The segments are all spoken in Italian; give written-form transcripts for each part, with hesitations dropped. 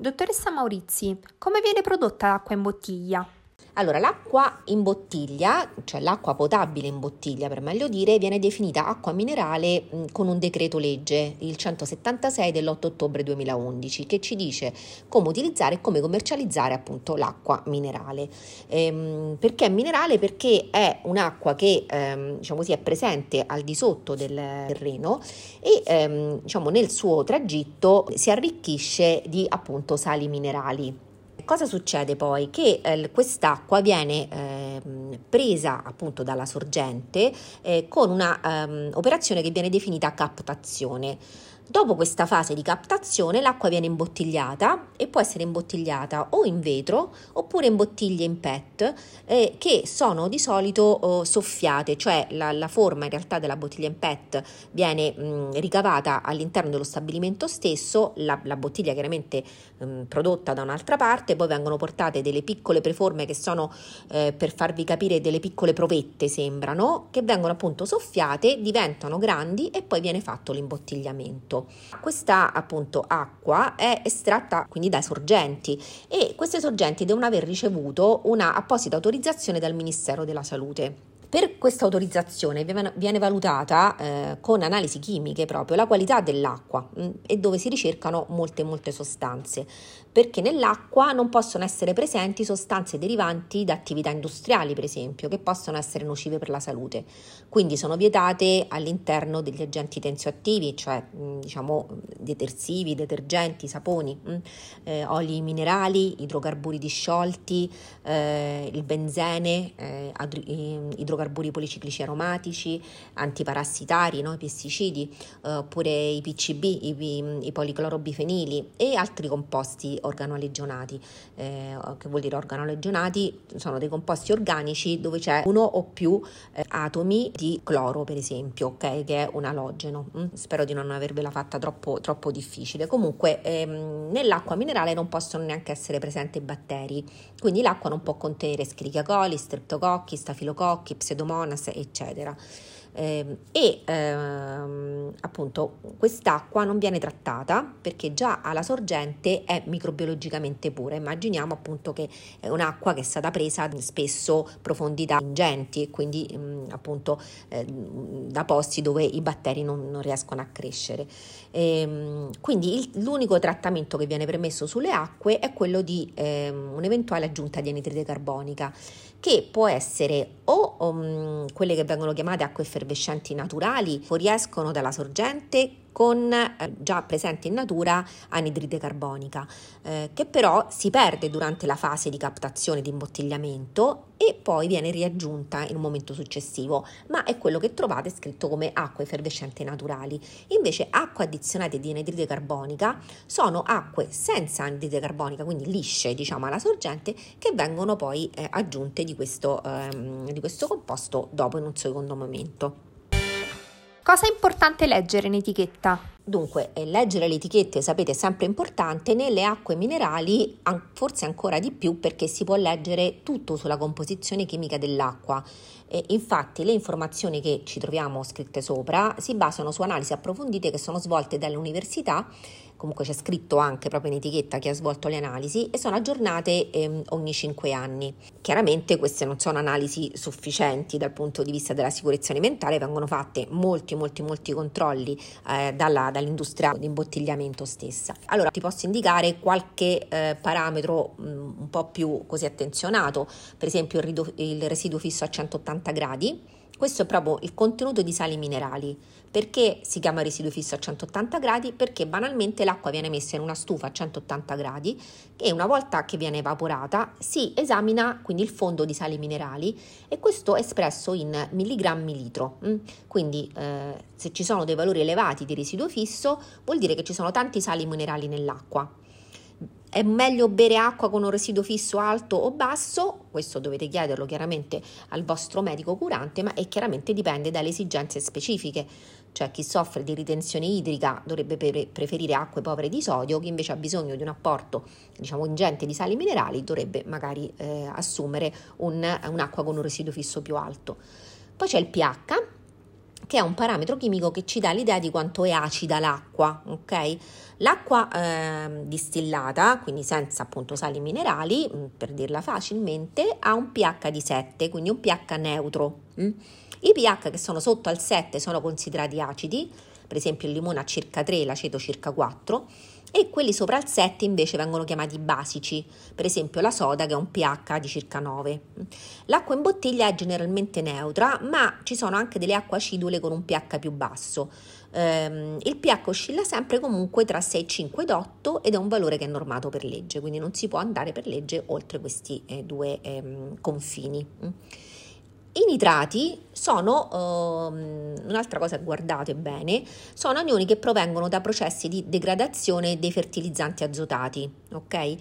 Dottoressa Maurizi, come viene prodotta l'acqua in bottiglia? Allora, l'acqua in bottiglia, cioè l'acqua potabile in bottiglia per meglio dire, viene definita acqua minerale con un decreto legge, il 176 dell'8 ottobre 2011, che ci dice come utilizzare e come commercializzare appunto l'acqua minerale. Perché è minerale? Perché è un'acqua che diciamo così, è presente al di sotto del terreno e diciamo, nel suo tragitto si arricchisce di appunto sali minerali. Cosa succede poi? Che quest'acqua viene presa appunto dalla sorgente con una operazione che viene definita captazione. Dopo questa fase di captazione l'acqua viene imbottigliata e può essere imbottigliata o in vetro oppure in bottiglie in PET che sono di solito soffiate, cioè la forma in realtà della bottiglia in PET viene ricavata all'interno dello stabilimento stesso, la bottiglia chiaramente prodotta da un'altra parte, poi vengono portate delle piccole preforme che sono per farvi capire delle piccole provette sembrano, che vengono appunto soffiate, diventano grandi e poi viene fatto l'imbottigliamento. Questa appunto acqua è estratta quindi da sorgenti e queste sorgenti devono aver ricevuto una apposita autorizzazione dal Ministero della Salute. Per questa autorizzazione viene valutata con analisi chimiche proprio la qualità dell'acqua e dove si ricercano molte sostanze, perché nell'acqua non possono essere presenti sostanze derivanti da attività industriali per esempio, che possono essere nocive per la salute, quindi sono vietate all'interno degli agenti tensioattivi, cioè diciamo detersivi, detergenti, saponi, oli minerali, idrocarburi disciolti, il benzene, idrocarburi policiclici aromatici, antiparassitari, no? I pesticidi, oppure i PCB, i policlorobifenili e altri composti organolegionati. Che vuol dire organolegionati? Sono dei composti organici dove c'è uno o più atomi di cloro, per esempio, okay? Che è un alogeno. Spero di non avervela fatta troppo difficile. Comunque, nell'acqua minerale non possono neanche essere presenti batteri, quindi l'acqua non può contenere Escherichia coli, streptococchi, stafilococchi, pseudomonas eccetera appunto quest'acqua non viene trattata perché già alla sorgente è microbiologicamente pura. Immaginiamo appunto che è un'acqua che è stata presa spesso profondità ingenti e quindi appunto da posti dove i batteri non riescono a crescere, quindi l'unico trattamento che viene permesso sulle acque è quello di un'eventuale aggiunta di anidride carbonica, che può essere o quelle che vengono chiamate acque effervescenti naturali, fuoriescono dalla sorgente con già presente in natura anidride carbonica, che però si perde durante la fase di captazione di imbottigliamento e poi viene riaggiunta in un momento successivo, ma è quello che trovate scritto come acque effervescenti naturali. Invece acque addizionate di anidride carbonica sono acque senza anidride carbonica, quindi lisce diciamo alla sorgente, che vengono poi aggiunte di questo composto dopo in un secondo momento. Cosa è importante leggere in etichetta? Dunque, leggere le etichette, sapete, è sempre importante, nelle acque minerali forse ancora di più perché si può leggere tutto sulla composizione chimica dell'acqua. Infatti le informazioni che ci troviamo scritte sopra si basano su analisi approfondite che sono svolte dalle università, comunque c'è scritto anche proprio in etichetta chi ha svolto le analisi, e sono aggiornate ogni 5 anni. Chiaramente queste non sono analisi sufficienti dal punto di vista della sicurezza alimentare, vengono fatte molti controlli dall'industria di imbottigliamento stessa. Allora ti posso indicare qualche parametro un po' più così attenzionato, per esempio il residuo fisso a 180 gradi. Questo è proprio il contenuto di sali minerali. Perché si chiama residuo fisso a 180 gradi? Perché banalmente l'acqua viene messa in una stufa a 180 gradi e una volta che viene evaporata si esamina quindi il fondo di sali minerali e questo è espresso in milligrammi litro. Quindi se ci sono dei valori elevati di residuo fisso vuol dire che ci sono tanti sali minerali nell'acqua. È meglio bere acqua con un residuo fisso alto o basso? Questo dovete chiederlo chiaramente al vostro medico curante, ma è chiaramente dipende dalle esigenze specifiche. Cioè chi soffre di ritenzione idrica dovrebbe preferire acque povere di sodio, chi invece ha bisogno di un apporto diciamo ingente di sali minerali dovrebbe magari assumere un'acqua con un residuo fisso più alto. Poi c'è il pH, che è un parametro chimico che ci dà l'idea di quanto è acida l'acqua, ok? L'acqua distillata, quindi senza appunto sali minerali, per dirla facilmente, ha un pH di 7, quindi un pH neutro. I pH che sono sotto al 7 sono considerati acidi, per esempio il limone ha circa 3, l'aceto circa 4, e quelli sopra il 7 invece vengono chiamati basici, per esempio la soda che ha un pH di circa 9. L'acqua in bottiglia è generalmente neutra, ma ci sono anche delle acque acidule con un pH più basso. Il pH oscilla sempre comunque tra 6,5 ed 8 ed è un valore che è normato per legge, quindi non si può andare per legge oltre questi due confini. I nitrati sono, un'altra cosa, guardate bene, sono anioni che provengono da processi di degradazione dei fertilizzanti azotati, ok?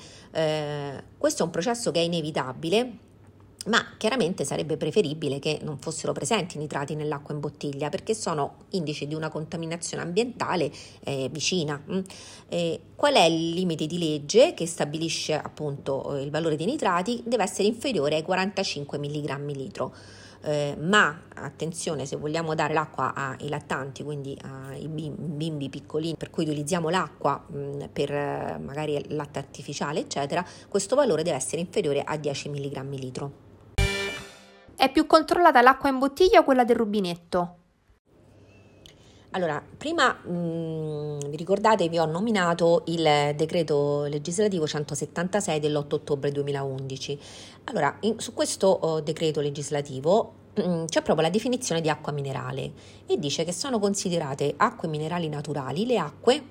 Questo è un processo che è inevitabile, ma chiaramente sarebbe preferibile che non fossero presenti i nitrati nell'acqua in bottiglia, perché sono indice di una contaminazione ambientale vicina. Qual è il limite di legge che stabilisce appunto il valore dei nitrati? Deve essere inferiore ai 45 mg litro. Ma attenzione, se vogliamo dare l'acqua ai lattanti, quindi ai bimbi piccolini per cui utilizziamo l'acqua per magari latte artificiale eccetera, questo valore deve essere inferiore a 10 mg litro. È più controllata l'acqua in bottiglia o quella del rubinetto? Allora, prima vi ricordate, vi ho nominato il decreto legislativo 176 dell'8 ottobre 2011. Allora, su questo decreto legislativo c'è proprio la definizione di acqua minerale e dice che sono considerate acque minerali naturali le acque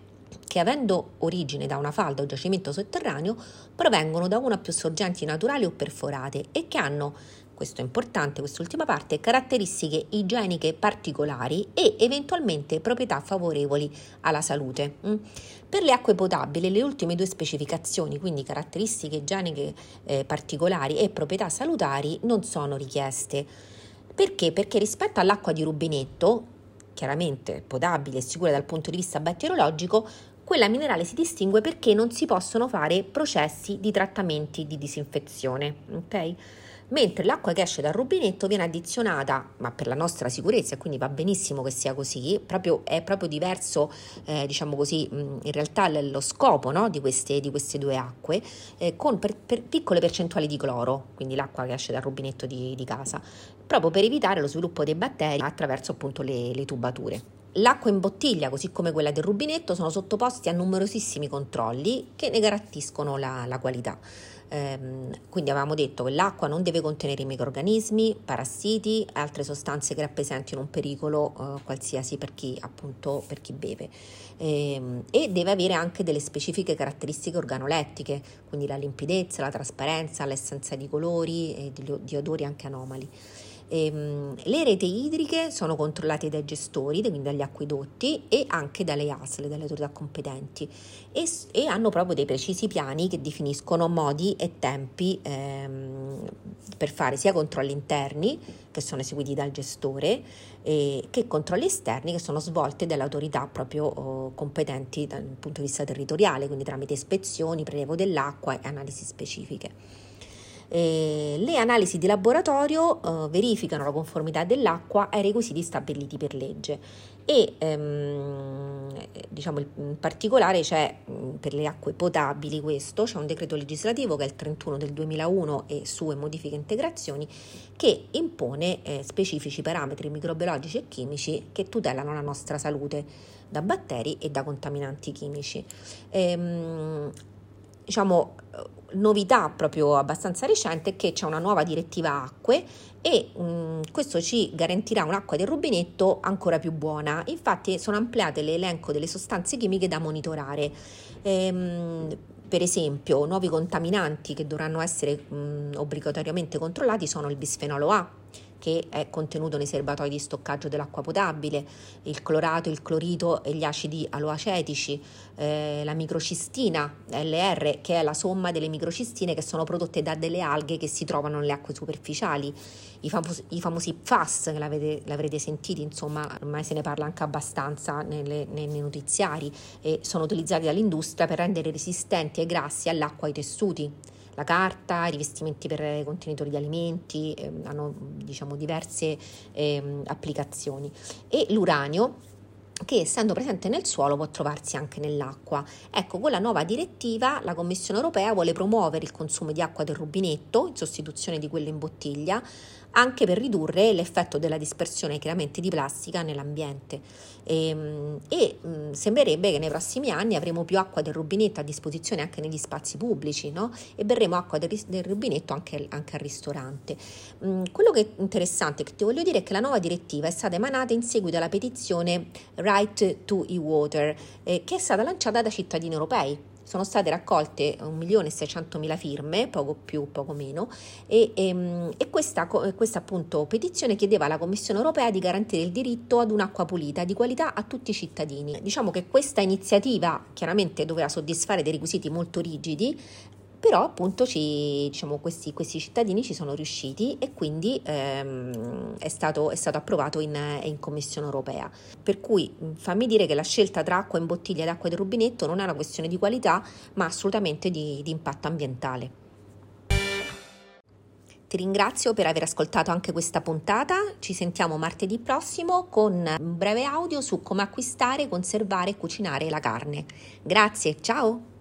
che, avendo origine da una falda o giacimento sotterraneo, provengono da una o più sorgenti naturali o perforate e che hanno, questo è importante, quest'ultima parte, caratteristiche igieniche particolari e eventualmente proprietà favorevoli alla salute. Per le acque potabili le ultime due specificazioni, quindi caratteristiche igieniche particolari e proprietà salutari, non sono richieste. Perché? Perché rispetto all'acqua di rubinetto, chiaramente potabile e sicura dal punto di vista batteriologico, quella minerale si distingue perché non si possono fare processi di trattamenti di disinfezione, ok? Mentre l'acqua che esce dal rubinetto viene addizionata, ma per la nostra sicurezza, quindi va benissimo che sia così, è proprio diverso, diciamo così, in realtà lo scopo, no, di queste due acque, con per piccole percentuali di cloro, quindi l'acqua che esce dal rubinetto di casa, proprio per evitare lo sviluppo dei batteri attraverso appunto le tubature. L'acqua in bottiglia, così come quella del rubinetto, sono sottoposti a numerosissimi controlli che ne garantiscono la qualità. Quindi avevamo detto che l'acqua non deve contenere microrganismi, parassiti, altre sostanze che rappresentino un pericolo qualsiasi per chi beve, e deve avere anche delle specifiche caratteristiche organolettiche, quindi la limpidezza, la trasparenza, l'essenza di colori e di odori anche anomali. Le reti idriche sono controllate dai gestori, quindi dagli acquedotti e anche dalle ASL, dalle autorità competenti, e hanno proprio dei precisi piani che definiscono modi e tempi per fare sia controlli interni, che sono eseguiti dal gestore, che controlli esterni, che sono svolti dalle autorità proprio competenti dal punto di vista territoriale, quindi tramite ispezioni, prelievo dell'acqua e analisi specifiche. Le analisi di laboratorio verificano la conformità dell'acqua ai requisiti stabiliti per legge e diciamo in particolare c'è per le acque potabili c'è un decreto legislativo che è il 31 del 2001 e sue modifiche e integrazioni, che impone specifici parametri microbiologici e chimici che tutelano la nostra salute da batteri e da contaminanti chimici. Diciamo novità proprio abbastanza recente è che c'è una nuova direttiva acque e questo ci garantirà un'acqua del rubinetto ancora più buona. Infatti sono ampliate l'elenco delle sostanze chimiche da monitorare, per esempio nuovi contaminanti che dovranno essere obbligatoriamente controllati sono il bisfenolo A, che è contenuto nei serbatoi di stoccaggio dell'acqua potabile, il clorato, il clorito e gli acidi aloacetici, la microcistina LR, che è la somma delle microcistine che sono prodotte da delle alghe che si trovano nelle acque superficiali, i famosi PFAS, che l'avrete sentiti, insomma, ormai se ne parla anche abbastanza nei notiziari, e sono utilizzati dall'industria per rendere resistenti ai grassi, all'acqua e ai tessuti. la carta, i rivestimenti per i contenitori di alimenti, hanno diciamo diverse applicazioni, e l'uranio, che essendo presente nel suolo può trovarsi anche nell'acqua. Ecco, con la nuova direttiva la Commissione europea vuole promuovere il consumo di acqua del rubinetto in sostituzione di quella in bottiglia, anche per ridurre l'effetto della dispersione chiaramente di plastica nell'ambiente, e sembrerebbe che nei prossimi anni avremo più acqua del rubinetto a disposizione anche negli spazi pubblici, no? E berremo acqua del rubinetto anche al ristorante. Quello che è interessante che ti voglio dire è che la nuova direttiva è stata emanata in seguito alla petizione Right to E-Water, che è stata lanciata da cittadini europei. Sono state raccolte 1.600.000 firme, poco più, poco meno, e questa appunto petizione chiedeva alla Commissione europea di garantire il diritto ad un'acqua pulita di qualità a tutti i cittadini. Diciamo che questa iniziativa chiaramente doveva soddisfare dei requisiti molto rigidi, però appunto questi cittadini ci sono riusciti, e quindi è stato approvato in Commissione europea. Per cui fammi dire che la scelta tra acqua in bottiglia ed acqua del rubinetto non è una questione di qualità, ma assolutamente di impatto ambientale. Ti ringrazio per aver ascoltato anche questa puntata, ci sentiamo martedì prossimo con un breve audio su come acquistare, conservare e cucinare la carne. Grazie, ciao!